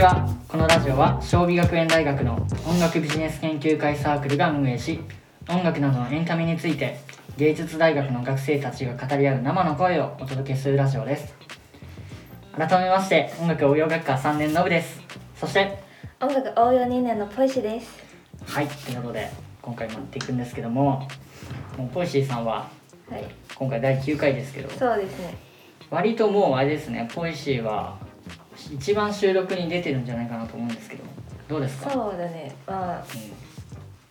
ちは。このラジオは尚美学園大学の音楽ビジネス研究会サークルが運営し、音楽などのエンタメについて芸術大学の学生たちが語り合う生の声をお届けするラジオです。改めまして、音楽応用学科3年のぶです。そして音楽応用2年のポイシーです。はい、ということで今回もやっていくんですけども、ポイシーさんは、はい、今回第9回ですけど、そうですね、割ともうあれですね、ポイシーは一番収録に出てるんじゃないかなと思うんですけど、どうですか？そうだね、ま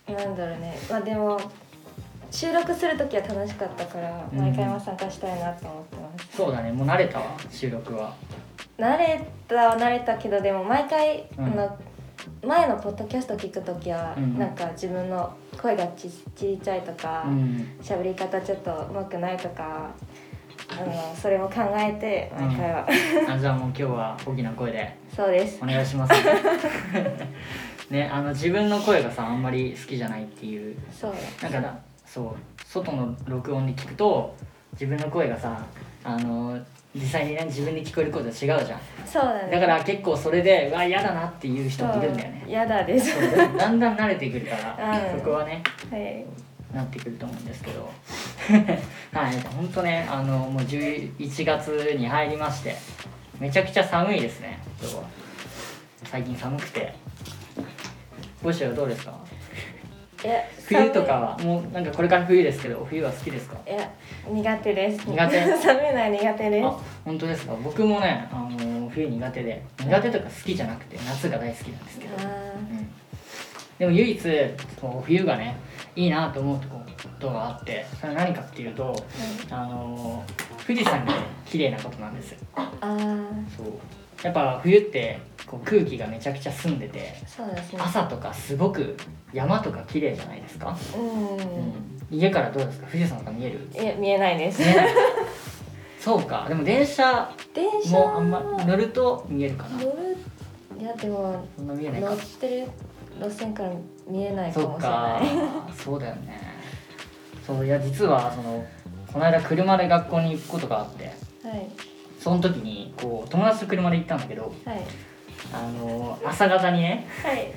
あ、なんだろうね、まあでも収録するときは楽しかったから毎回も参加したいなと思ってます。そうだね、もう慣れたわ、収録は。慣れたけど、でも毎回、前のポッドキャスト聞くときは、なんか自分の声がちっちゃいとか、喋り方ちょっと上手くないとか。それも考えて毎回は、じゃあもう今日は大きな声でそうですお願いしますね、自分の声がさあんまり好きじゃないっていう、そうだから、そう外の録音で聞くと自分の声がさ実際に、ね、自分で聞こえる声と違うじゃん。そうだね、だから結構それでうわ嫌だなっていう人もいるんだよね。嫌だですそうだ、だんだん慣れてくるから、そこはね、はいなってくると思うんですけどはい、ほんとね、もう11月に入りましてめちゃくちゃ寒いですね。最近寒くて、ポイシーはどうですか？いや冬とかはもうなんかこれから冬ですけど、冬は好きですか？いや苦手です。苦手寒いのは苦手です。あ、本当ですか？僕もね、冬苦手で、苦手とか好きじゃなくて夏が大好きなんですけど、でも唯一冬がねいいなと思うことがあって、それは何かっていうと、富士山が綺麗なことなんですよ。そう、やっぱ冬ってこう空気がめちゃくちゃ澄んでて、そうですね、朝とかすごく山とか綺麗じゃないですか。家からどうですか？富士山が見える？いや見えないですそうか、でも電車もあんま乗ると見えるかな。いやでもそんな見えないか。乗ってる路線から見えないかもしれない。そうだよね。そういや実はこの間車で学校に行くことがあって、はい、その時にこう友達と車で行ったんだけど、はい、朝方にね、はい、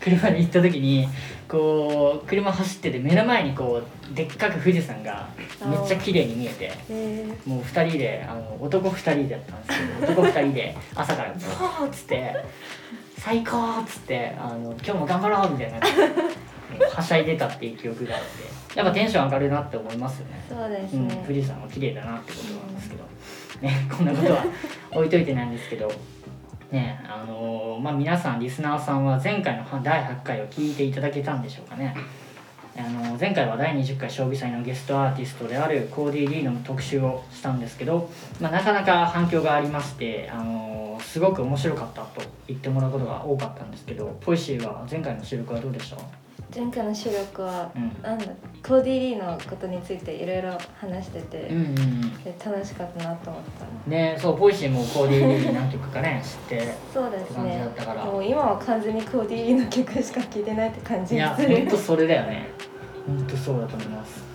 車で行った時にこう車走ってて目の前にこうでっかく富士山がめっちゃ綺麗に見えて、もう2人で男2人だったんですけど男2人で朝からブーッつって最高っつって今日も頑張ろうみたいなはしゃいでたっていう記憶があって、やっぱテンション上がるなって思いますよね。そうですね、富士山は綺麗だなってことなんですけど、ね、こんなことは置いといてなんですけどね、まあ、皆さんリスナーさんは前回の第8回を聞いていただけたんでしょうかね。前回は第20回将棋祭のゲストアーティストであるCody Leeの特集をしたんですけど、まあ、なかなか反響がありまして、すごく面白かったと言ってもらうことが多かったんですけど、ポイシーは前回の収録はどうでした？前回の収録は、Cody Leeのことについていろいろ話してて、楽しかったなと思ったね。そう、ポイシーもCody Leeに何曲かね知ってそうですね感じだったから、もう今は完全にCody Leeの曲しか聴いてないって感じがする。いや、ほんとそれだよね。ほんとそうだと思います。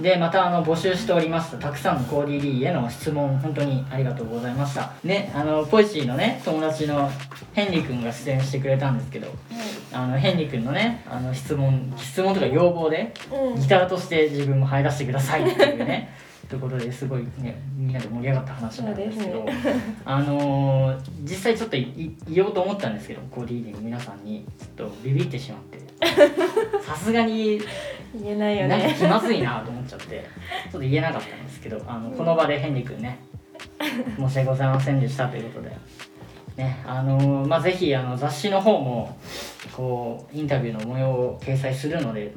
でまた募集しておりましたたくさんのCody Leeへの質問、本当にありがとうございましたね。ポイシーのね友達のヘンリー君が出演してくれたんですけど、ヘンリー君のね質問とか要望で、ギターとして自分も入らせてくださいっていうねということですごいね、みんなで盛り上がった話なんですけど、実際ちょっと言おうと思ったんですけど、Cody Leeの皆さんにちょっとビビってしまってさすがに言えないよね、なんか気まずいなと思っちゃってちょっと言えなかったんですけど、この場でヘンリー君ね申し訳ございませんでしたということでね、まあ、ぜひ雑誌の方もこうインタビューの模様を掲載するので、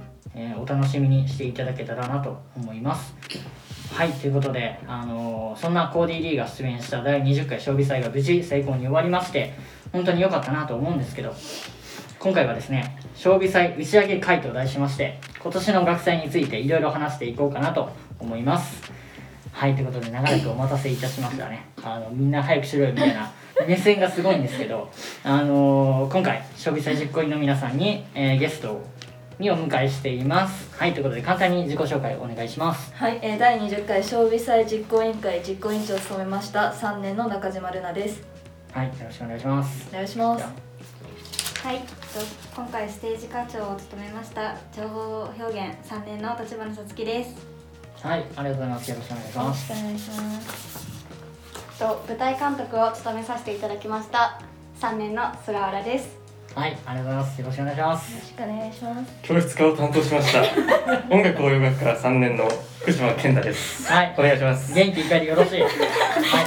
お楽しみにしていただけたらなと思います。はい、ということで、そんなCody Leeが出演した第20回将棋祭が無事成功に終わりまして、本当に良かったなと思うんですけど、今回はですね、将棋祭打ち上げ会と題しまして、今年の学祭についていろいろ話していこうかなと思います。はい、ということで長らくお待たせいたしましたね。みんな早くしろよみたいな目線がすごいんですけど、今回将棋祭実行委員の皆さんに、ゲストにお迎えしています。はい、ということで簡単に自己紹介をお願いします。はい、第20回将棋祭実行委員会実行委員長を務めました3年の中島瑠奈です。はい、よろしくお願いします。お願いします。はい、今回ステージ課長を務めました情報表現3年の立花さつきです。はい、ありがとうございます。よろしくお願いします。よろしくお願いします。舞台監督を務めさせていただきました3年の菅原です。はい、ありがとうございます。よろしくお願いします。よろしくお願いします。教室科を担当しました音楽応用学科3年の福島健太です。はい、お願いします。元気いっぱいでよろしいはい、あ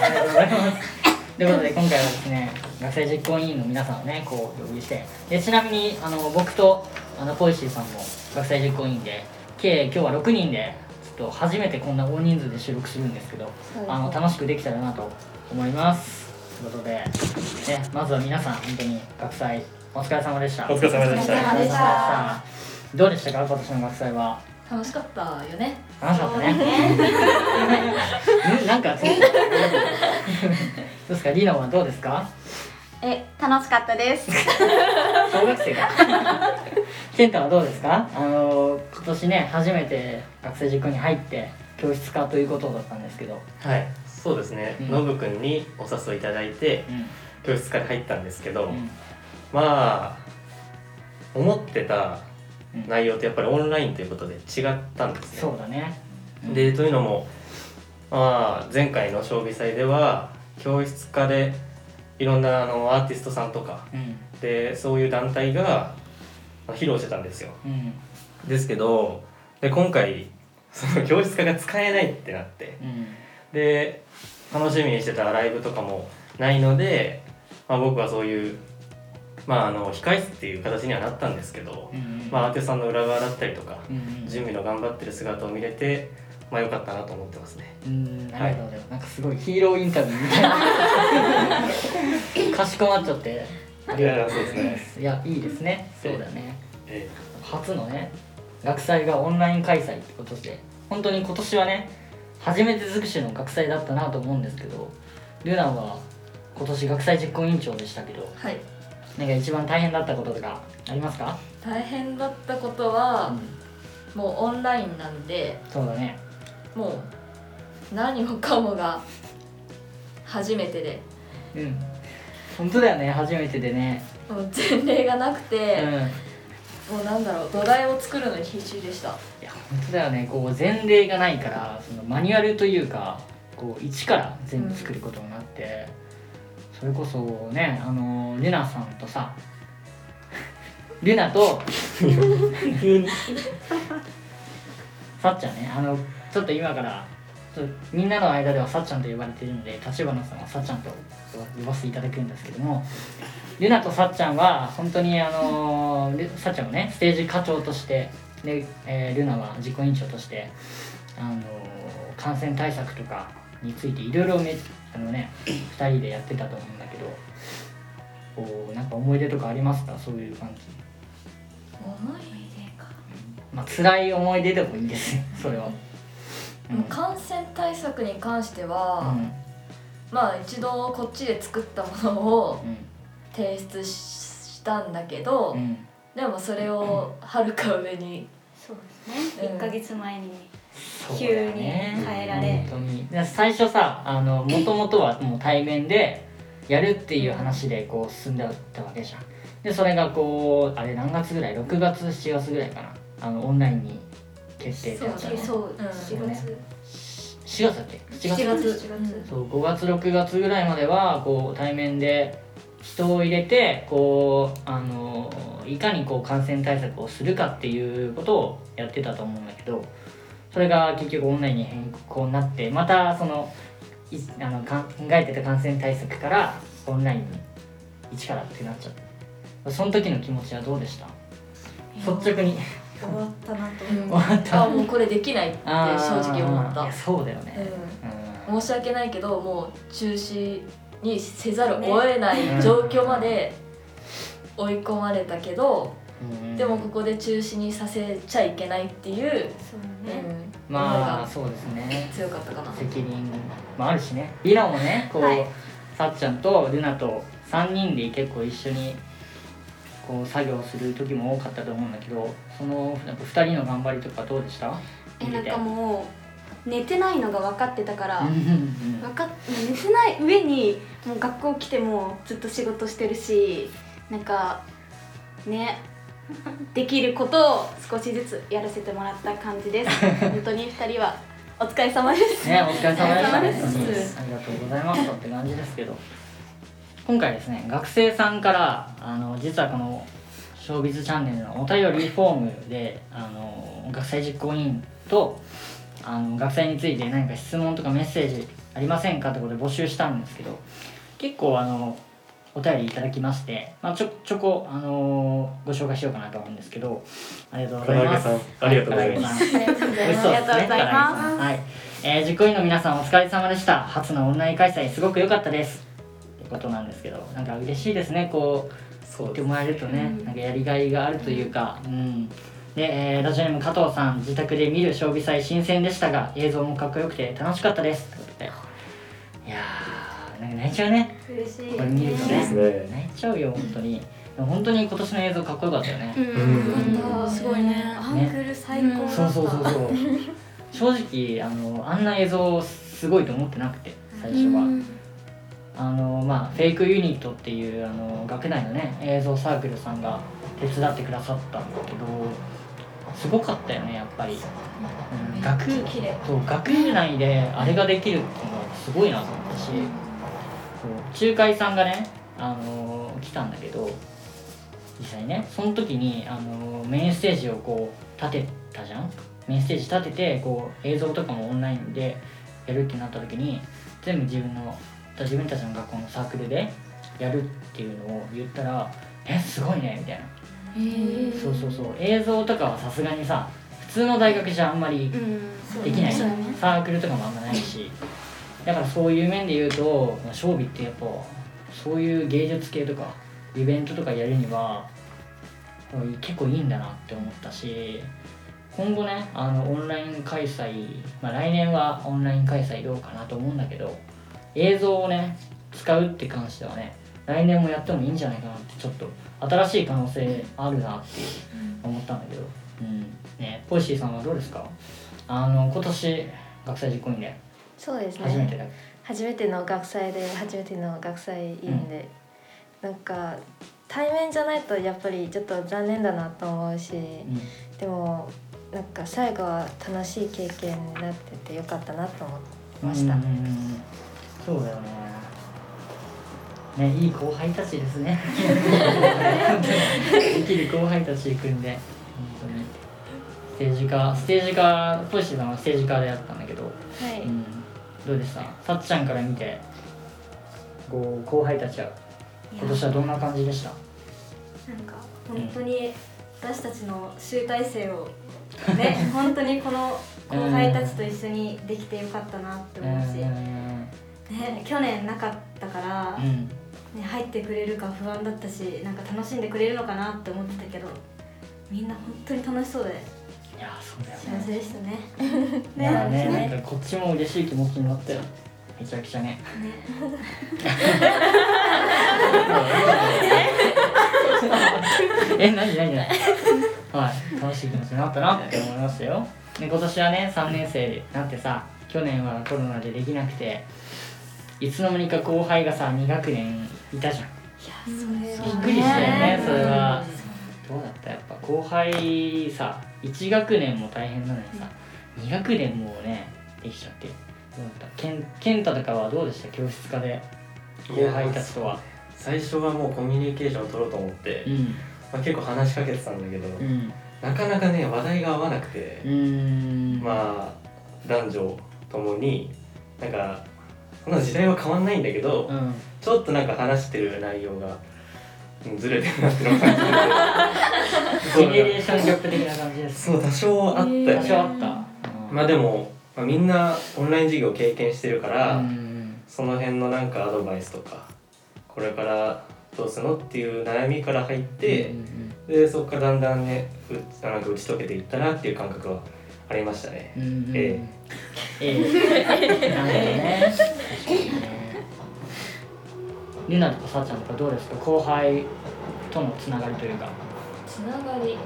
りがとうございますということで、今回はですね、学生実行委員の皆さんをね、こう呼びして、でちなみに僕とポイシーさんも学生実行委員で、計今日は6人でちょっと初めてこんな大人数で収録するんですけど、楽しくできたらなと思います。ということで、ね、まずは皆さん本当に学祭お疲れ様でした。お疲れ様でした。どうでしたか、今年の学祭は。楽しかったよね。楽しかったねなんかどうですか、リナはどうですか。楽しかったです小学生か健太はどうですか。今年ね、初めて学生実行に入って教室科ということだったんですけど。はい、そうですね、のぶくんにお誘いいただいて、教室科に入ったんですけど、まあ思ってた内容とやっぱりオンラインということで違ったんですよ。そうだね。で、というのも、まあ、前回の将棋祭では教室科でいろんなアーティストさんとか、でそういう団体が披露してたんですよ、ですけど、で今回その教室科が使えないってなって、で楽しみにしてたライブとかもないので、僕はそういう控室っていう形にはなったんですけど、アーティストさんの裏側だったりとか、準備の頑張ってる姿を見れて、良かったなと思ってますね。なるほど、はい、なんかすごいヒーローインタビューみたいなかしこまっちゃってありがとうございます。そうですね、いや、いいですね。そうだね、初のね、学祭がオンライン開催ってことで、本当に今年はね、初めて尽くしの学祭だったなと思うんですけど、ルナは今年学祭実行委員長でしたけど、はい、なんか一番大変だったこととかありますか。大変だったことは、もうオンラインなんで、そうだね、もう何もかもが初めてで、本当だよね、初めてでね、もう前例がなくて、もう土台を作るのに必死でした。いや、本当だよね、こう前例がないから、そのマニュアルというか、こう一から全部作ることになって、それこそね、ルナさんとさ、ルナとさっちゃんね、ちょっと今からみんなの間ではさっちゃんと呼ばれているので、立花さんはさっちゃんと呼ばせていただくんですけども、ルナとさっちゃんは本当にさっちゃんはね、ステージ課長としてで、ルナは実行委員長として、感染対策とかについていろいろ2人でやってたと思うんだけど、こうなんか思い出とかありますか、そういう感じ。思い出か、辛い思い出でもいいですね、それは。感染対策に関しては、一度こっちで作ったものを提出したんだけど、でもそれをはるか上に、そうですね、1ヶ月前に急に変えられ、最初さ、もともとはもう対面でやるっていう話でこう進んでたわけじゃん。でそれがこう、あれ何月ぐらい、6月7月ぐらいかな、オンラインに決定ってなったね。4月だっけ、7月、そう、5月6月ぐらいまではこう対面で人を入れて、こういかにこう感染対策をするかっていうことをやってたと思うんだけど、それが結局オンラインに変更になって、またその考えてた感染対策からオンラインに一からってなっちゃった。その時の気持ちはどうでした。率直に終わったなと思って、もうこれできないって正直思った。そうだよね、申し訳ないけど、もう中止にせざるを得ない状況まで追い込まれたけど、でもここで中止にさせちゃいけないっていう、そうですね、強かったかな。責任もあるしね。リナもね、こう、さっちゃんとルナと3人で結構一緒にこう作業する時も多かったと思うんだけど、その2人の頑張りとかどうでした？なんかもう寝てないのが分かってたから寝てない上にもう学校来てもずっと仕事してるし、なんかねできることを少しずつやらせてもらった感じです本当に2人はお疲れ様ですね。お疲れ様でしたね。ありがとうございましたって感じですけど今回ですね、学生さんから実はこのショービズチャンネルのお便りフォームで学生実行委員と学生について何か質問とかメッセージありませんかってことで募集したんですけど、結構お便りいただきまして、まあ、ちょこ、ご紹介しようかなと思うんですけど、ありがとうございます。ありがとうございます。美味しそうですね。はい、実行委員の皆さんお疲れ様でした。初のオンライン開催すごく良かったです。ってことなんですけど、なんか嬉しいですね。こう言ってもらえるとね、なんかやりがいがあるというか、うん。で、ラジオネーム加藤さん、自宅で見る将棋祭新鮮でしたが、映像もかっこよくて楽しかったです。ってことで、いやー、なんか泣いちゃうね。嬉しい、ね。これ見るとね、泣いちゃうよ本当に。本当に今年の映像かっこよかったよね。すごいね。アングル最高だった。そう。正直あんな映像すごいと思ってなくて最初は。まあフェイクユニットっていう学内のね映像サークルさんが手伝ってくださったんだけど。すごかったよね、やっぱり、うん、学内であれができるっていうのはすごいなと思ったし、そう仲介さんがね、来たんだけど、実際ねその時に、メインステージをこう立てたじゃん。メインステージ立ててこう映像とかもオンラインでやるってなった時に、全部自分たちの学校のサークルでやるっていうのを言ったら、すごいねみたいな。そう映像とかはさすがにさ普通の大学じゃあんまりできない、サークルとかもあんまないし、だからそういう面で言うとショービってやっぱそういう芸術系とかイベントとかやるには結構いいんだなって思ったし、今後ねオンライン開催、まあ、来年はオンライン開催どうかなと思うんだけど、映像をね使うって関してはね来年もやってもいいんじゃないかなって、ちょっと新しい可能性あるなって思ったんだけど、ポイシーさんはどうですか？今年学祭実行委員で、そうですね、初めての学祭委員で、なんか対面じゃないとやっぱりちょっと残念だなと思うし、でもなんか最後は楽しい経験になっててよかったなと思いました。そうだよね。いい後輩たちですねできる後輩たち組んで、本当にステージ化ポイシーさんはステージ化でやったんだけど、はい、どうでした？さっちゃんから見てこう後輩たちは今年はどんな感じでした？なんか本当に私たちの集大成をね、本当にこの後輩たちと一緒にできてよかったなって思うし、去年なかったから、入ってくれるか不安だったし、なんか楽しんでくれるのかなって思ってたけど、みんな本当に楽しそうで、いやそうだよね、幸せでしたねね、なんかこっちも嬉しい気持ちになったよ、めちゃくちゃね何はい、楽しい気持ちになったなって思いましたよ。で今年はね3年生になってさ、去年はコロナでできなくていつの間にか後輩がさ2学年いたじゃん。いやそれはびっくりしたよね。それはどうだった？やっぱ後輩さ1学年も大変なのにさ、2学年もねできちゃって、どうだった？健太とかはどうでした？教室科で後輩たちとは。最初はもうコミュニケーションを取ろうと思って、結構話しかけてたんだけど、なかなかね話題が合わなくて、まあ男女ともになんかこの時代は変わんないんだけど、ちょっとなんか話してる内容がずれてるなっての感じでジェネレーションギャップ的な感じです。そう多少あったよね。まあでも、みんなオンライン授業経験してるから、その辺のなんかアドバイスとかこれからどうするのっていう悩みから入って、でそこからだんだんねなんか打ち解けていったなっていう感覚はありましたね。ルナとかさっちゃんとかどうですか？後輩とのつながりというか。つながり、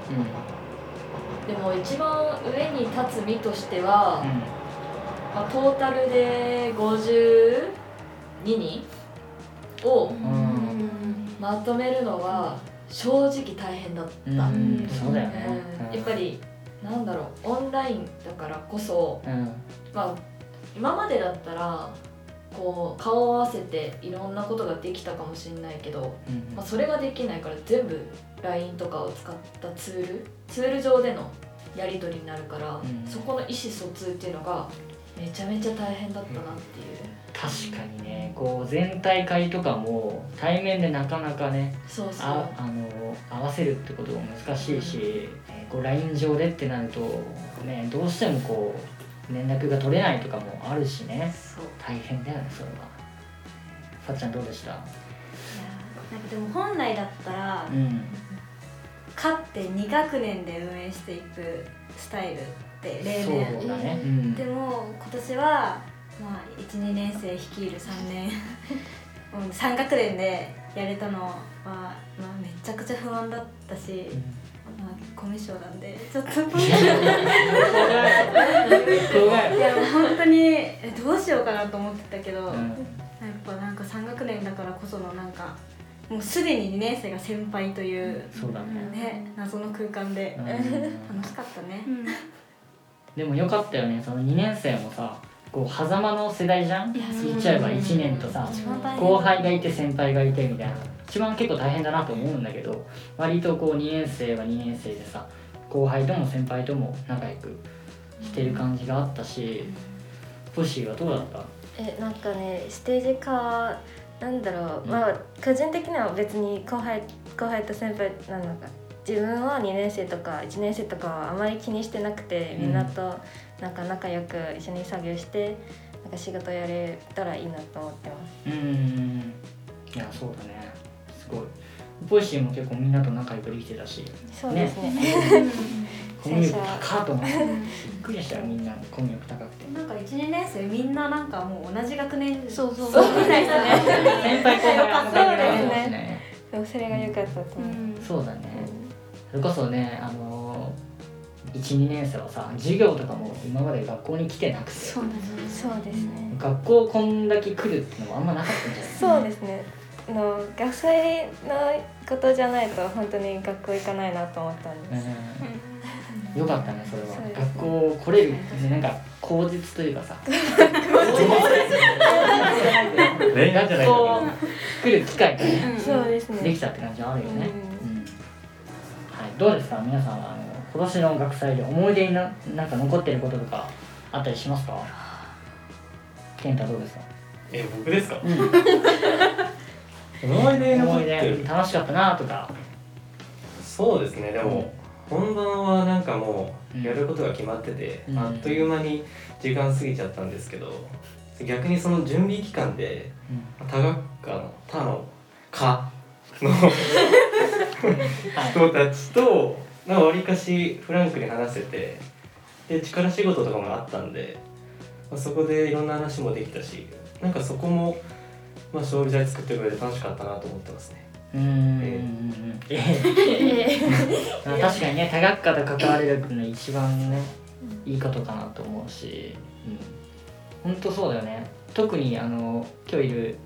でも一番上に立つ身としては、まあ、トータルで52人をまとめるのは正直大変だった、うん、そうだよね、うん、やっぱりなんだろう、オンラインだからこそ、うん、まあ今までだったらこう顔を合わせていろんなことができたかもしれないけど、うん、まあ、それができないから全部 LINE とかを使ったツール上でのやり取りになるから、うん、そこの意思疎通っていうのがめちゃめちゃ大変だったなっていう、うん、確かにね、こう全体会とかも対面でなかなかね、そうそう、合わせるってことが難しいし、こう LINE 上でってなると、ね、どうしてもこう連絡が取れないとかもあるしね、大変だよね、それは。さっちゃんどうでした？いや、なんかでも本来だったら、うん、勝って2学年で運営していくスタイルって例年、そうだね、うん、でも今年は、まあ、1、2年生率いる3年3学年でやれたのは、まあ、めちゃくちゃ不安だったし、うん、コミュ障なんでちょっと怖いいやもう本当にどうしようかなと思ってたけど、うん、やっぱなんか3学年だからこそのなんかもうすでに2年生が先輩という、そうだね、ね、謎の空間で、うん、楽しかったね、うん、でも良かったよね、その2年生もさ、こう狭間の世代じゃん、言っちゃえば1年とさ、後輩がいて先輩がいてみたいな、一番結構大変だなと思うんだけど、割とこう2年生は2年生でさ、後輩とも先輩とも仲良くしてる感じがあったし、ポシーはどうだった？なんかね、ステージ化、なんだろう、まあ個人的には別に後輩と先輩なのか、自分は2年生とか1年生とかはあまり気にしてなくて、みんなとなんか仲良く一緒に作業してなんか仕事やれたらいいなと思ってます。うん、いや、そうだね、すごい。ポイシーも結構みんなと仲良くできてたし、そうですね、コミュ力高と思ってびっくりしたよ、みんなコミュ力高くて、なんか 1,2 年生みんななんかもう同じ学年、そうみたいなね先輩後輩の関係があるんですね。それが良かったと思う、うん、そうだね、それこそね、1、2年生はさ、授業とかも今まで学校に来てなくて、そうですね、学校こんだけ来るってのもあんまなかったんじゃないですか、ね、そうですね、学祭のことじゃないと本当に学校行かないなと思ったんです、よかったね、それは、ね、学校来れるってなんか口実というかさ、学校来る機会が、ね、そうですね、できたって感じはあるよね、うんうん、はい、どうですか皆さんは、今年の学祭で思い出になんか残ってることとかあったりしますか？健太どうですか？僕ですか？うん、思い出楽しかったなとか。そうですね、でも、本番はなんかもうやることが決まってて、うん、あっという間に時間過ぎちゃったんですけど、逆にその準備期間で、うん、他の人たちとわりかしフランクに話せて、で力仕事とかもあったんで、まあ、そこでいろんな話もできたし、なんかそこも、まあ、消費財作ってくれて楽しかったなと思ってますね。確かにね、多学科と関われるのが一番ね、いいことかなと思うし、うん、ほんとそうだよね。特に今日いる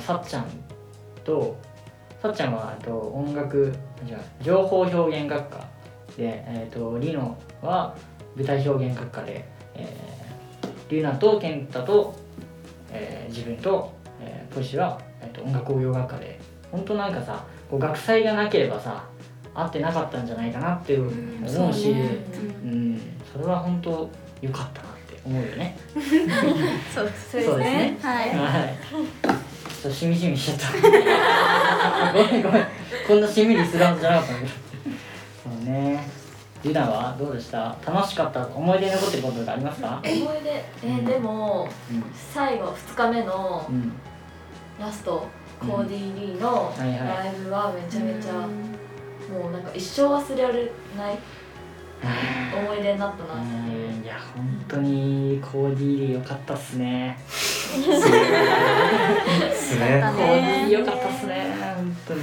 さっちゃんと、さっちゃんは音楽情報表現学科で、りのは舞台表現学科で、りゅうなとけんたと、自分と、ポシは、音楽応用学科で、ほんとなんかさ、こう学祭がなければさ、会ってなかったんじゃないかなって思うし、うん、それはほんと良かったなって思うよねそうですね、はい、はいちょっとしみじみしちゃったごめんこんなしみりするはずじゃなかったんだそうね。ゆなはどうでした？楽しかった、思い出に残ってることがありますか？思い出、でも、うん、最後2日目の、うん、ラスト、コーディー・リーのライブはめちゃめちゃ、もうなんか一生忘れられない思い出になったなっていう、いや本当にコーディー・リー良かったっすね良かったっすね、本当に。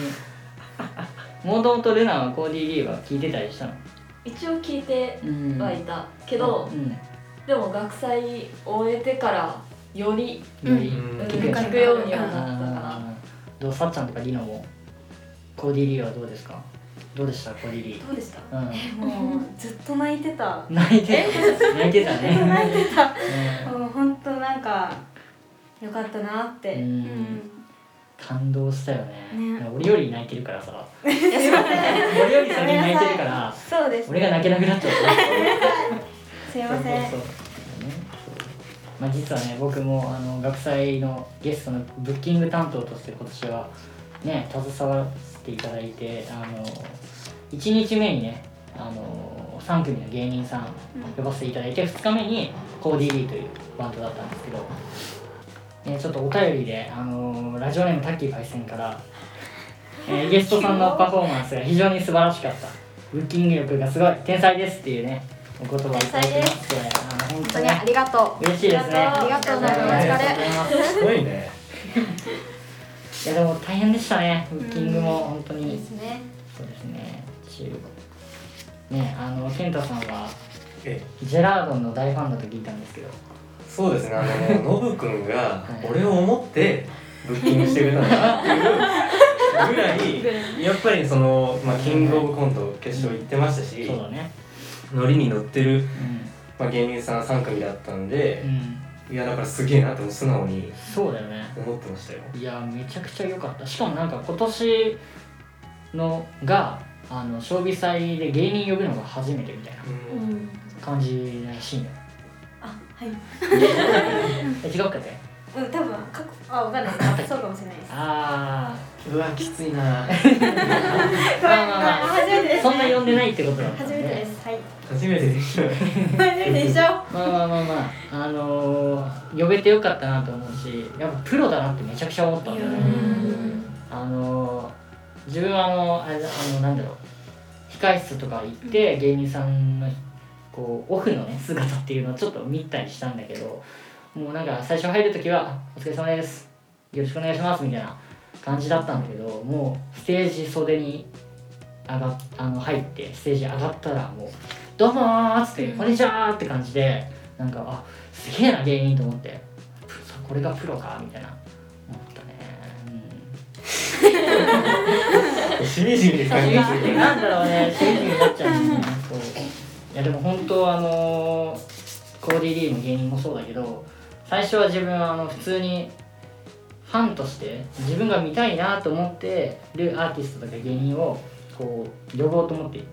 もともとルナはコーディー・リーは聞いてたりしたの？一応聞いてはいたけど、でも学祭終えてからより聞くようにはなったかな。どうさっちゃんとかりのもコーディリーはどうですか？どうでしたコーディリー？どうでした？もうずっと泣いてた。泣いてたね。もう本当なんか良かったなって。感動したよ ね。俺より泣いてるからさ。俺より先に泣いてるから。そうです、ね。俺が泣けなくなっちゃった。すいません。まあ、実はね僕も学祭のゲストのブッキング担当として今年はね携わっていただいて1日目にね3組の芸人さん呼ばせていただいて2日目にコーディリーというバンドだったんですけど。ね、ちょっとお便りで、ラジオネームタッキーパイセンから、ゲストさんのパフォーマンスが非常に素晴らしかったブッキング力がすごい天才ですっていうねお言葉をいただきまして本当にありがとう嬉しいですね。ありがとうございます。すごいねいやでも大変でしたねブッキングも本当にいいですね。そうですねね健太さんはジェラードンの大ファンだと聞いたんですけど。そうですね、ノブくんが俺を思ってブッキングしてくれたんだっていうぐらいやっぱりその、まあ、キングオブコント決勝行ってましたし、そうだね、ノリに乗ってる、まあ、芸人さん3組だったんで、いやだからすげえなって素直に思ってましたよ。いやめちゃくちゃ良かった。しかもなんか今年のが将棋祭で芸人呼ぶのが初めてみたいな感じらしいんだよ。違うかね。うん多分過去あわかんないそうかもしれないです。ああうわきついな。初めてです、ね。そんな呼んでないってことだったんで。初めてですはい。初めてでしょ。まあまあまあまあ呼べてよかったなと思うし、やっぱプロだなってめちゃくちゃ思ったんだよね。自分はなんだろう控室とか行って芸人さんのこうオフのね姿っていうのをちょっと見たりしたんだけど、もうなんか最初入るときはお疲れ様ですよろしくお願いしますみたいな感じだったんだけど、もうステージ袖に入ってステージ上がったらもうどうもーっつってこんにちはーって感じで、なんかあすげえな芸人と思ってこれがプロかみたいな思ったね。しみじみですね。なんだろうねしみじみになっちゃうんですね。いやでも本当コーディリーも芸人もそうだけど、最初は自分は普通にファンとして自分が見たいなと思ってるアーティストとか芸人をこう呼ぼうと思って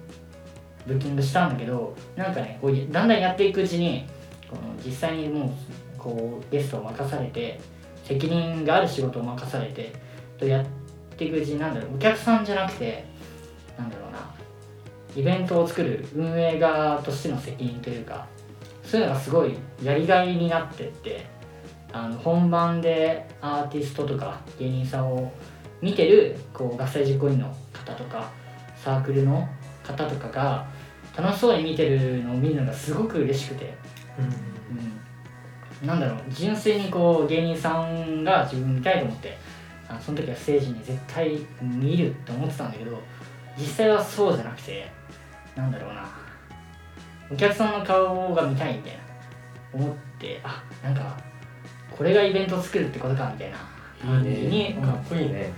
ブッキングしたんだけど、なんかねこうだんだんやっていくうちにこの実際にもうこうゲストを任されて責任がある仕事を任されてとやっていくうちに、なんだろうお客さんじゃなくてなんだろうなイベントを作る運営側としての責任というか、そういうのがすごいやりがいになってって、本番でアーティストとか芸人さんを見てるこう学祭実行委員の方とかサークルの方とかが楽しそうに見てるのを見るのがすごく嬉しくて、なんだろう純粋にこう芸人さんが自分見たいと思ってその時はステージに絶対見ると思ってたんだけど、実際はそうじゃなくてなんだろうなお客さんの顔が見たいみたいな思って、あなんかこれがイベントを作るってことかみたいな感じにかっこいいね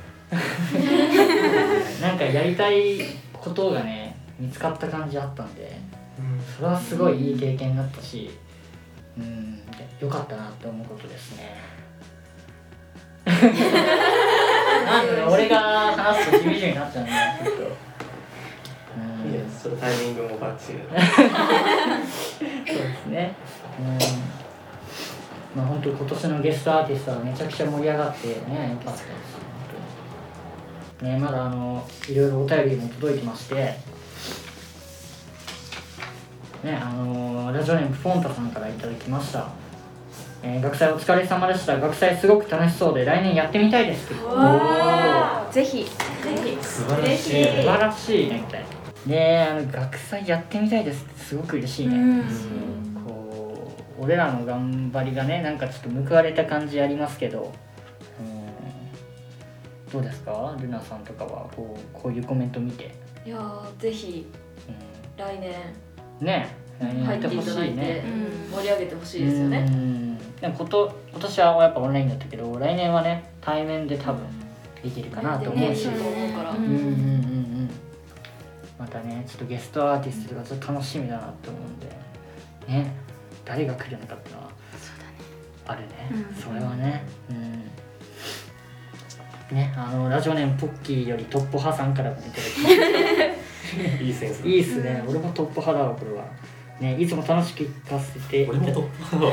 なんかやりたいことがね見つかった感じあったんで、それはすごいいい経験だったし良かったなって思うことですねなんで俺が話すとしみじみになっちゃうんだよちょっといやそのタイミングもバッチリそうですねまあ本当今年のゲストアーティストはめちゃくちゃ盛り上がってね良かったですね。まだいろいろお便りも届いてましてね、ラジオネームフォンタさんからいただきました。学祭お疲れ様でした。学祭すごく楽しそうで来年やってみたいです。ぜひぜひ素晴らしい素晴らしいねみたいな。ね、学祭やってみたいですってすごく嬉しいね、こう俺らの頑張りがねなんかちょっと報われた感じありますけど、どうですかルナさんとかはこういうコメント見て。いやぜひ、来年ね入っていただいて盛り上げてほしいですよね。うんでも今年はやっぱオンラインだったけど来年はね対面で多分できるかなと思うし、ね、またねちょっとゲストアーティストがちょっと楽しみだなと思うんで、ね、誰が来るのかっていうのはあるね、うん、それはね、うん、ねラジオネームポッキーよりトッポ派さんからもいただきますいいセンスいいっすね、うん、俺もトッポ派だわこれは、ね、いつも楽しく聞かせて俺もトッポ派だわ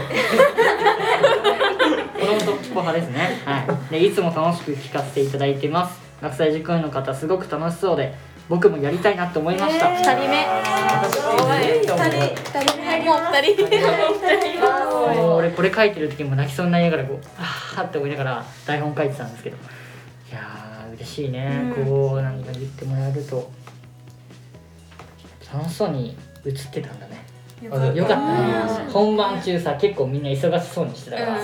俺もトッポ派ですね、はい、でいつも楽しく聞かせていただいてます。学祭塾員の方すごく楽しそうで僕もやりたいなって思いました。2人目2人目もう2人俺これ書いてる時も泣きそうになりながらこうあーって思いながら台本書いてたんですけどいやー嬉しいね、うん、こうなんか言ってもらえると楽しそうに映ってたんだね。よかったね。本番中さ結構みんな忙しそうにしてたからあ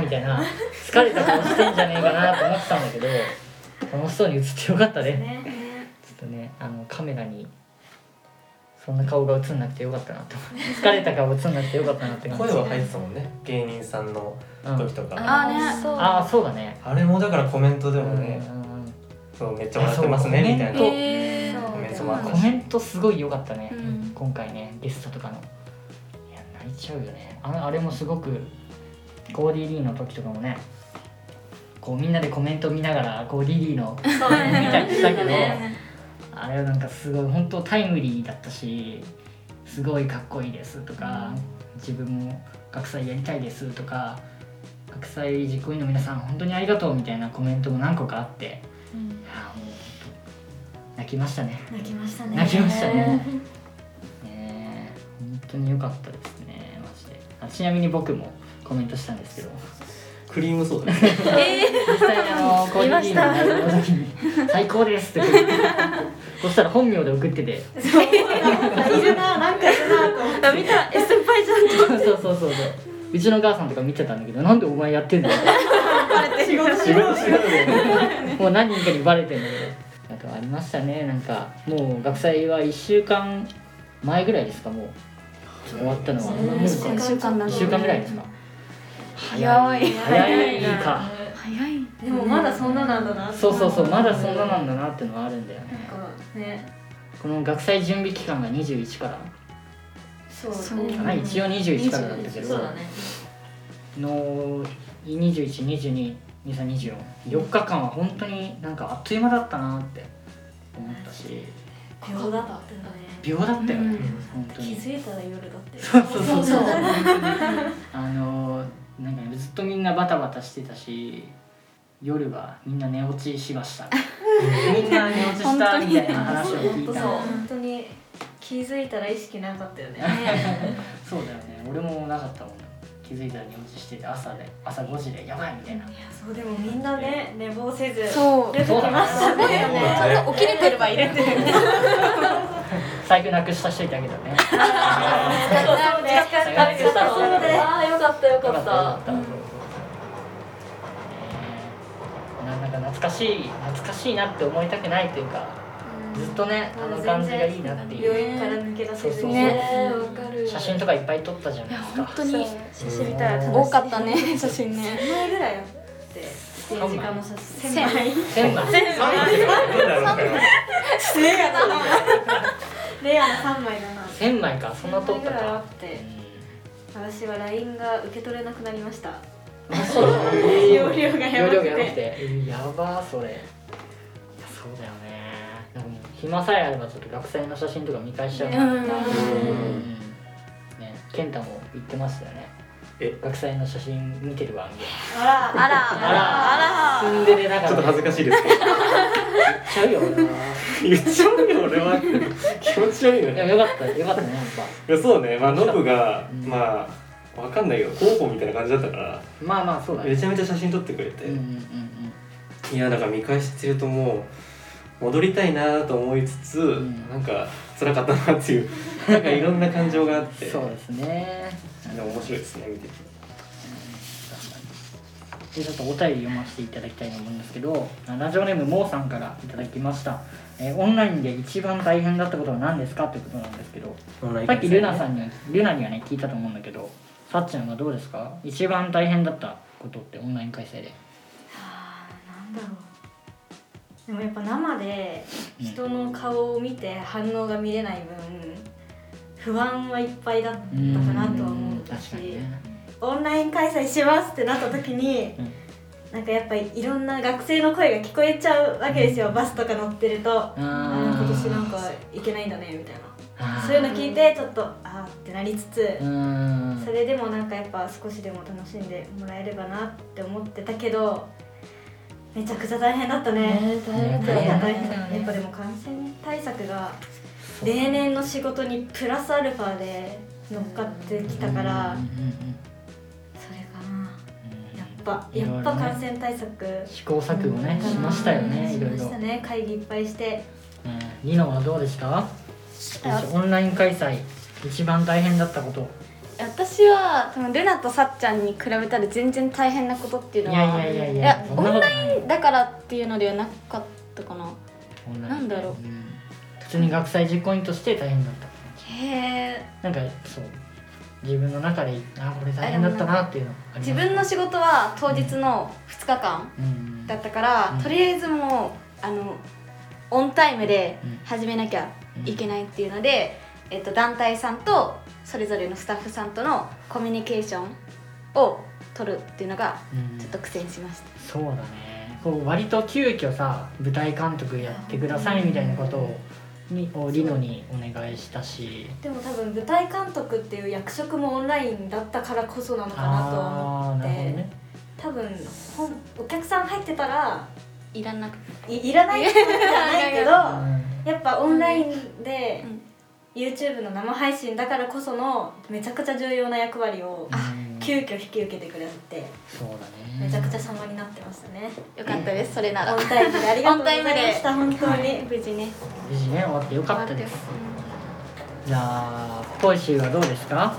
ーみたいな疲れた顔してんじゃねえかなと思ってたんだけど楽しそうに映ってよかったねね、カメラにそんな顔が映んなくてよかったなと疲れた顔映んなくてよかったなって感じ。声は入ってたもんね芸人さんの時とか、うん、あそうだねあれもだからコメントでもね、うん、そうめっちゃ笑ってますねみたいな、コメントすごい良かったね、うん、今回ねゲストとかのいや泣いちゃうよね。あれもすごくCody Leeの時とかもねこうみんなでコメント見ながらCody Leeの見たりしたけどあれはなんかすごい本当タイムリーだったしすごいかっこいいですとか、うん、自分も学祭やりたいですとか学祭実行委員の皆さん本当にありがとうみたいなコメントも何個かあって、うん、いやもう泣きましたね泣きましたね泣きましたねね本当に良かったですねマジで。ちなみに僕もコメントしたんですけどクリームソーダです実際にコーディネーターの時に最高ですってそしたら本名で送ってているななんかいるなと思って見たえ先輩じゃんそううちの母さんとか見てたんだけどなんでお前やってんだよバレてる仕事もう何人かにバレてるんだけどなんかありましたね。なんかもう学祭は1週間前ぐらいですかもう終わったのは1週間ぐらいですか早いか早いでもまだそんななんだなそうまだそんななんだなってのはあるんだよ ねこの学祭準備期間が21からそうね一応21からだったけどそうだねの21、22、23、24 4日間は本当になんかあっという間だったなって思ったし秒だったね本当に気づいたら夜だってそうなんかずっとみんなバタバタしてたし夜はみんな寝落ちしましたみんな寝落ちしたみたいな話を聞いた本当に気づいたら意識なかったよねそうだよね俺もなかったもん気づいたら寝落ちしてて朝5時でやばいみたいないやそうでもみんなね寝坊せず出てきましたねちゃんと起きれてれば入れてる財布なくした人いたけどね。そうああよかったよかった。なんか懐かしいなって思いたくないというか、ずっとね感じがいいなっていう。病院から抜け出せずね。わかる。写真とかいっぱい撮ったじゃないですか。本当に写真みたいな多かったね写真ね。10枚ぐらいあって。1000枚レアな3枚だな1000枚かそんな撮ったか私は LINE が受け取れなくなりました。容量がやばくてやばそれそうだよね。なんかもう暇さえあればちょっと学祭の写真とか見返しちゃうね。健太も言ってましたよね学祭の写真見てるわみたいな。あら住んでねなかった。ちょっと恥ずかしいですけど。言っちゃうよ俺は。気持ち悪いよね。いやよかったねやっぱ。いやそうねまあノブがまあわかんないけど候補みたいな感じだったから。まあそうだね。めちゃめちゃ写真撮ってくれて。いやだから見返してるともう戻りたいなと思いつつなんか辛かったなっていうなんかいろんな感情があって。そうですね。面白いですね見てて、ちょっとお便り読ませていただきたいと思うんですけど、ラジオネームモーさんからいただきました、オンラインで一番大変だったことは何ですかということなんですけど、さっきルナにはね聞いたと思うんだけど、さっちゃんはどうですか、一番大変だったことってオンライン開催で。なんだろう、でもやっぱ生で人の顔を見て反応が見れない分、不安はいっぱいだったかなとは思ったし、オンライン開催しますってなった時に、なんかやっぱりいろんな学生の声が聞こえちゃうわけですよ、バスとか乗ってると、今年なんか行けないんだねみたいな、そういうの聞いてちょっとあってなりつつ、それでもなんかやっぱ少しでも楽しんでもらえればなって思ってたけど、めちゃくちゃ大変だったね。大変だね。やっぱでも感染対策が例年の仕事にプラスアルファで乗っかってきたから、やっぱ感染対策、試行錯誤ね、しましたよね、いろいろしましたね、会議いっぱいして、ニノはどうでした？オンライン開催一番大変だったこと。私は多分ルナとさっちゃんに比べたら全然大変なことっていうのは、いやオンラインだからっていうのではなかったかな。なんだろう、普通に学祭実行委員として大変だった。なんかそう自分の中でこれ大変だったなっていうの、自分の仕事は当日の2日間だったから、とりあえずもうオンタイムで始めなきゃいけないっていうので、団体さんとそれぞれのスタッフさんとのコミュニケーションを取るっていうのがちょっと苦戦しました。そうだね、こう割と急遽さ舞台監督やってくださいみたいなことをリノにお願いしたし、でも多分舞台監督っていう役職もオンラインだったからこそなのかなと思って、多分お客さん入ってたらいらないってことじゃないけどやっぱオンラインで、YouTube の生配信だからこそのめちゃくちゃ重要な役割を急遽引き受けてくれて、そうだね、めちゃくちゃ様になってましたね。よかったです、それなら。オンタイムでありがとうございました本当に無事ね終わってよかったです。じゃあポイシーはどうですか、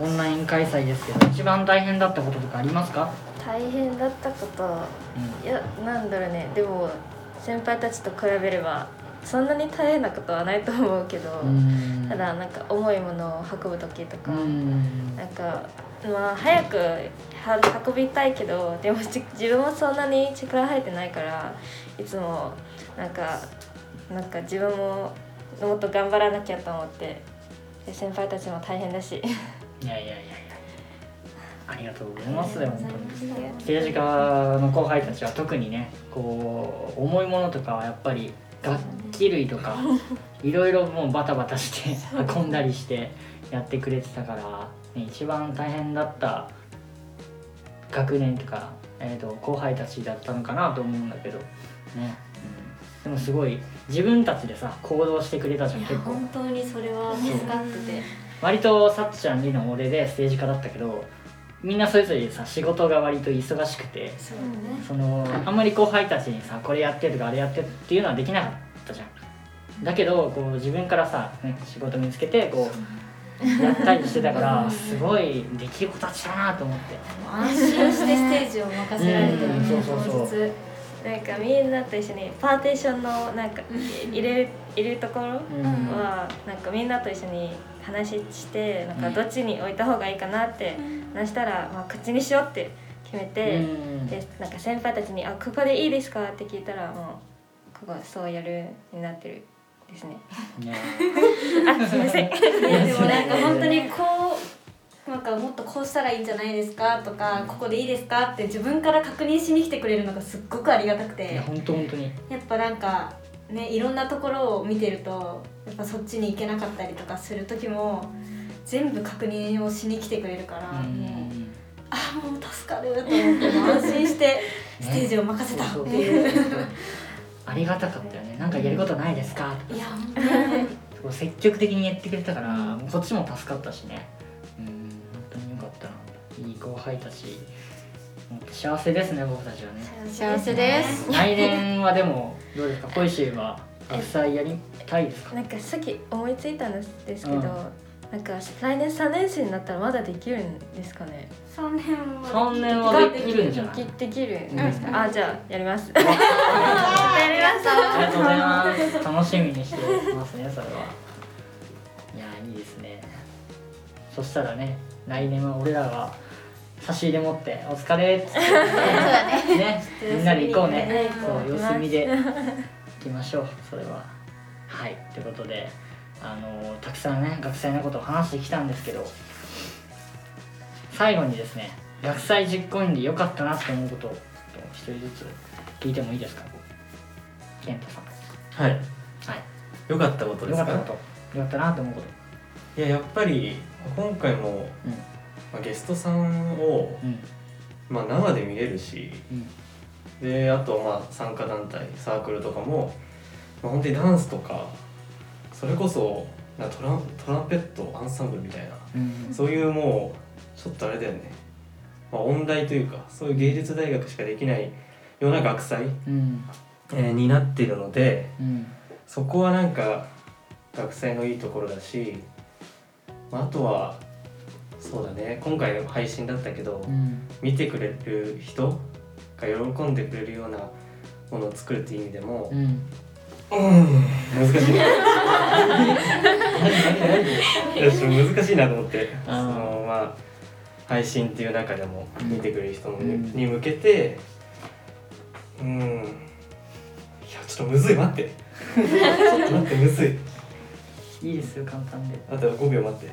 オンライン開催ですけど一番大変だったこととかありますか。大変だったこと、いやなんだろうね、でも先輩たちと比べればそんなに大変なことはないと思うけど、ただなんか重いものを運ぶ時とか、なんかまあ早く運びたいけど、でも自分もそんなに力入ってないから、いつもなんか自分ももっと頑張らなきゃと思って、で先輩たちも大変だしいやありがとうございます。本当に政治家の後輩たちは特にね、こう重いものとかはやっぱり楽器類とかいろいろもうバタバタして運んだりしてやってくれてたから、ね、一番大変だった学年とか、後輩たちだったのかなと思うんだけどね、でもすごい自分たちでさ行動してくれたじゃん。結構本当にそれは助かってて、割とさっちゃんにの俺で政治家だったけど、みんなそれぞれさ仕事が割と忙しくて、そのあんまり後輩たちにさこれやってとかあれやってっていうのはできなかったじゃん。だけどこう自分からさ、仕事見つけてこうやったりしてたからすごいできる子たちだなと思って、安心してステージを任せられてるね。そうなんかみんなと一緒にパーテーションのなんか入れるところはなんかみんなと一緒に話してなんかどっちに置いた方がいいかなって話したら、こっちにしようって決めて、でなんか先輩たちにここでいいですかって聞いたら、もうここそうやるになってるですね。すいません。でもなんか本当にこう。なんかもっとこうしたらいいんじゃないですかとか、ここでいいですかって自分から確認しに来てくれるのがすっごくありがたくて、本当にやっぱなんかね、いろんなところを見てるとやっぱそっちに行けなかったりとかする時も全部確認をしに来てくれるから、もう助かると思って安心してステージを任せたっていう、ありがたかったよね。なんかやることないですかとか、いや本当に積極的にやってくれたから、こっちも助かったしね。いい後輩たち、幸せですね僕たちはね。幸せです、来年はでもどうですか、ポイシーは学祭やりたいですか。なんかさっき思いついたんですけど、なんか来年3年生になったらまだできるんですかね。3年はできるんじゃないできるんですか、うん、あ、じゃあやります。やります。ありがとうございます楽しみにしてますね、それは。いやいいですね。そしたらね、来年は俺らは差し入れ持ってお疲れっつって、ねね、みんなで行こうね。そう、様子見で行きましょう、それは。はい、ということでたくさんね学祭のことを話してきたんですけど、最後にですね、学祭実行委員で良かったなって思うことを一人ずつ聞いてもいいですか。健太さん。はい、はい、良かったことですか。良かったこと、良かったなって思うこと。いや、やっぱり今回も、うん、まあ、ゲストさんを、うん、まあ、生で見れるし、うん、であとまあ参加団体サークルとかも、まあ、本当にダンスとかそれこそトランペットアンサンブルみたいな、うん、そういうもうちょっとあれだよね、まあ、音大というかそういう芸術大学しかできないような学祭、うん、になっているので、うん、そこはなんか学祭のいいところだし、まあ、あとはそうだね、今回の配信だったけど、うん、見てくれる人が喜んでくれるようなものを作るっていう意味でも、うん、難しい難しいなと思って、まあ、配信っていう中でも見てくれる人に向けて、うん、いやちょっとむずい、待ってちょっと待って、むずい。いいですよ、簡単で。あと5秒待って。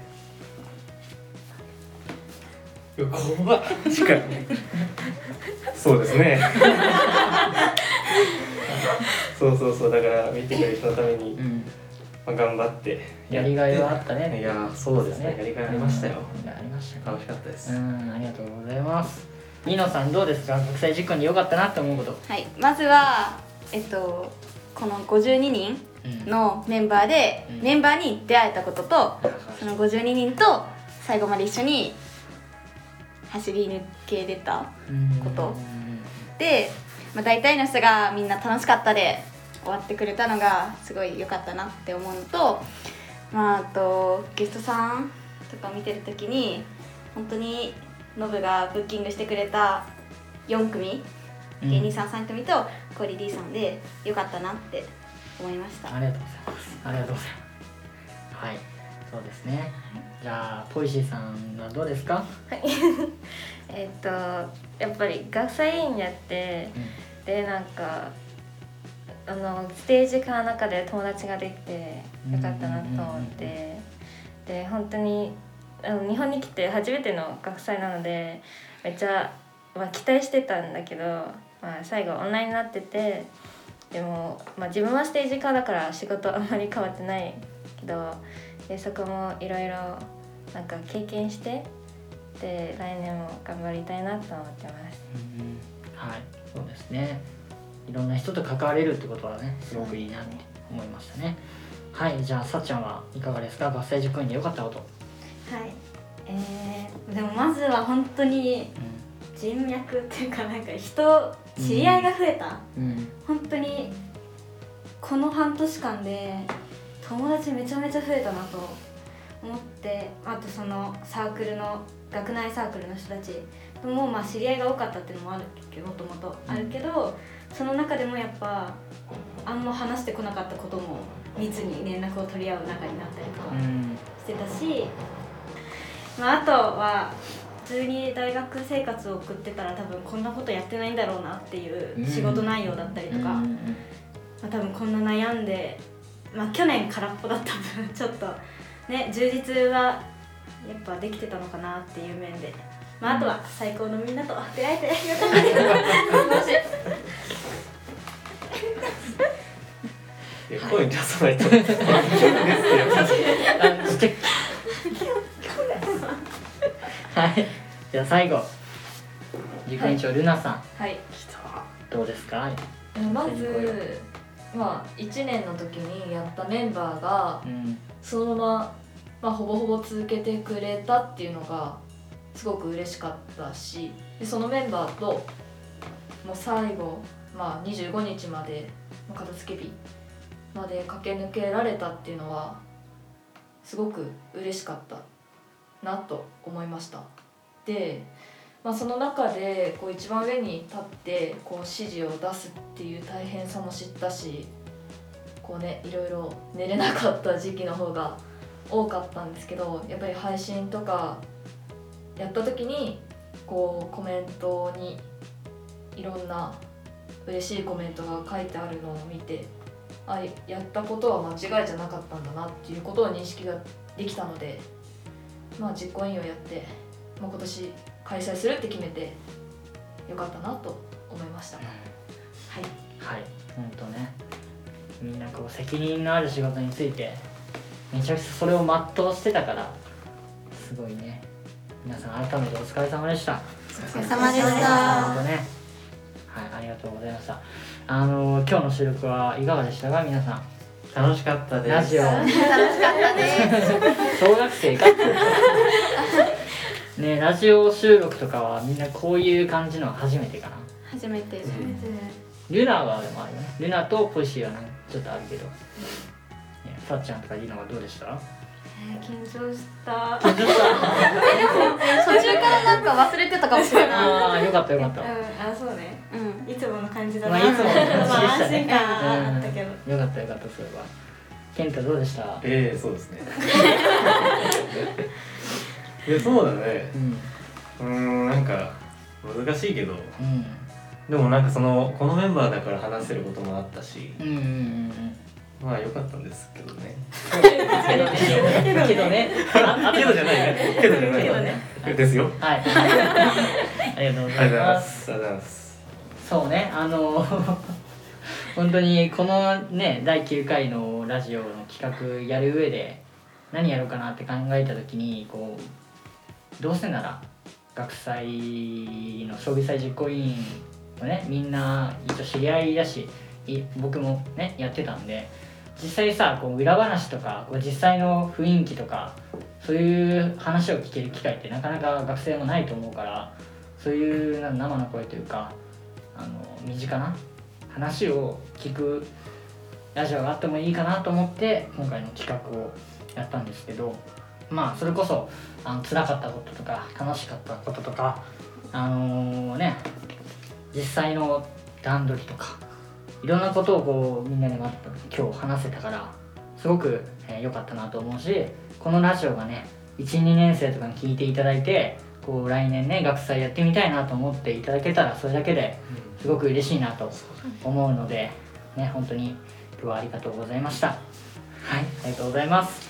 うわ、怖っ、近いそうですねそう、だから見てくれる人のために、うん、まあ、頑張ってやりがいはあったね。いや、そうですね、やりがいありましたよ、うん、ありました。楽しかったです。うん、ありがとうございます。ニノさん、どうですか、学祭実行に良かったなって思うこと。はい、まずはこの52人のメンバーで、うん、メンバーに出会えたことと、うん、その52人と最後まで一緒に走り抜け出たこと、うん、で、まあ、大体の人がみんな楽しかったで終わってくれたのがすごい良かったなって思うのと、まあ、あとゲストさんとか見てるときに本当にノブがブッキングしてくれた4組、うん、芸人さん3組とCody Leeさんで良かったなって思いました。ありがとうございます。ありがとうございます。はい、そうですね、はい、じゃあポイシーさんはどうですか。はいやっぱり学祭委員やって、うん、でなんかステージ化の中で友達ができてよかったなと思って、うんうんうんうん、で本当に日本に来て初めての学祭なのでめっちゃ、まあ、期待してたんだけど、まあ、最後オンラインになってて、でも、まあ、自分はステージ化だから仕事あんまり変わってないけど、でそこもいろいろなんか経験して、で来年も頑張りたいなと思ってます、うん、はい、そうですね、いろんな人と関われるってことはねすごくいいなって思いましたね。はい、じゃあさっちゃんはいかがですか、学祭実行委員で良かったこと。はい、でもまずは本当に人脈っていうか、なんか人、知り合いが増えた、うん、本当にこの半年間で友達めちゃめちゃ増えたなと思って、あとそのサークルの学内サークルの人たちとも、まあ、知り合いが多かったっていうのもあるけど、もともとあるけど、その中でもやっぱあんま話してこなかったことも密に連絡を取り合う仲になったりとかしてたし、まあ、あとは普通に大学生活を送ってたら多分こんなことやってないんだろうなっていう仕事内容だったりとか、まあ、多分こんな悩んで、まあ、去年空っぽだった分ちょっとね充実はやっぱできてたのかなっていう面で、まあ、あとは最高のみんなと出会えてよかったです声に出さないとですよはい、じゃあ最後実行委員長、はい、ルナさん、はい、どうですか。まず、まあ、1年の時にやったメンバーが、うん、そのまままあ、ほぼほぼ続けてくれたっていうのがすごく嬉しかったし、でそのメンバーともう最後、まあ、25日までの片付け日まで駆け抜けられたっていうのはすごく嬉しかったなと思いました。で、その中でこう一番上に立ってこう指示を出すっていう大変さも知ったし、こうね、いろいろ寝れなかった時期の方が多かったんですけど、やっぱり配信とかやった時にこうコメントにいろんな嬉しいコメントが書いてあるのを見て、あ、やったことは間違いじゃなかったんだなっていうことを認識ができたので、実行委員をやって、今年開催するって決めてよかったなと思いました。はい、本当ね、みんなこう責任のある仕事についてめちゃくちゃそれを全うしてたから、すごいね。皆さん改めてお疲れ様でした。お疲れ様でした。本当ね、はい、ありがとうございました。今日の収録はいかがでしたか、皆さん。楽しかったです。ラジオ楽しかったです小学生かね、ラジオ収録とかはみんなこういう感じの初めてかな。初めて。ルナはでもあるよね。ルナとポシーはなんかちょっとあるけど、さっちゃんとかリナはどうでした？緊張した途中からなんか忘れてたかもしれない。あ、よかったよかった、あ、そうね、いつもの感じだな、いつもの感じでしたね、安心感あったけど、よかったよかった。それは健太どうでした？そうですねいや、そうだね、なんか難しいけど、でもなんかそのこのメンバーだから話せることもあったし、良かったんですけどねけどじゃないですよ。はいありがとうございます。そうね、本当にこのね、第9回のラジオの企画やる上で何やろうかなって考えた時に、こうどうせなら学祭の将棋祭実行委員とね、みんな一応知り合いだし、僕もねやってたんで、実際さ、こう裏話とかこう実際の雰囲気とかそういう話を聞ける機会ってなかなか学生もないと思うから、そういう生の声というか、身近な話を聞くラジオがあってもいいかなと思って今回の企画をやったんですけど、それこそ辛かったこととか楽しかったこととか、実際の段取りとかいろんなことをこうみんなで今日話せたからすごく良かったなと思うし、このラジオがね 1,2 年生とかに聞いていただいて、こう来年ね学祭やってみたいなと思っていただけたら、それだけですごく嬉しいなと思うので、本当に今日はありがとうございました。はい、ありがとうございます。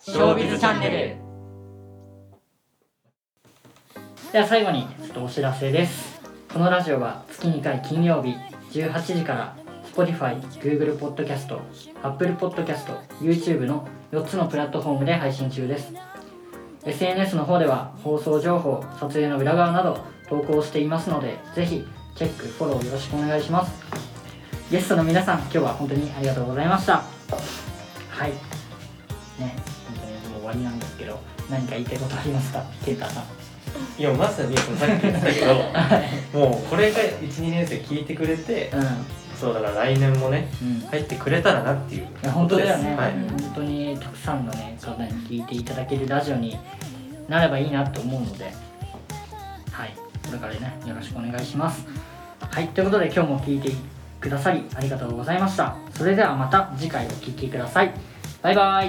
ショービズチャンネル。では最後にちょっとお知らせです。このラジオは月2回金曜日18時から Spotify、Google Podcast、Apple Podcast、YouTube の4つのプラットフォームで配信中です。 SNS の方では放送情報、撮影の裏側など投稿していますので、ぜひチェック、フォローよろしくお願いします。ゲストの皆さん、今日は本当にありがとうございました。はいね、本当にもう終わりなんですけど、何か言いたいことありますか、ケンタさん。いや、まさにそのさっき言ったけどもうこれが 1,2 年生聞いてくれて、そうだから来年もね、入ってくれたらなっていうことです。いや、本当だよね、本当にたくさんの、方に聞いていただけるラジオになればいいなと思うので、これからねよろしくお願いします。はい、ということで今日も聞いてくださりありがとうございました。それではまた次回お聞きください。バイバイ。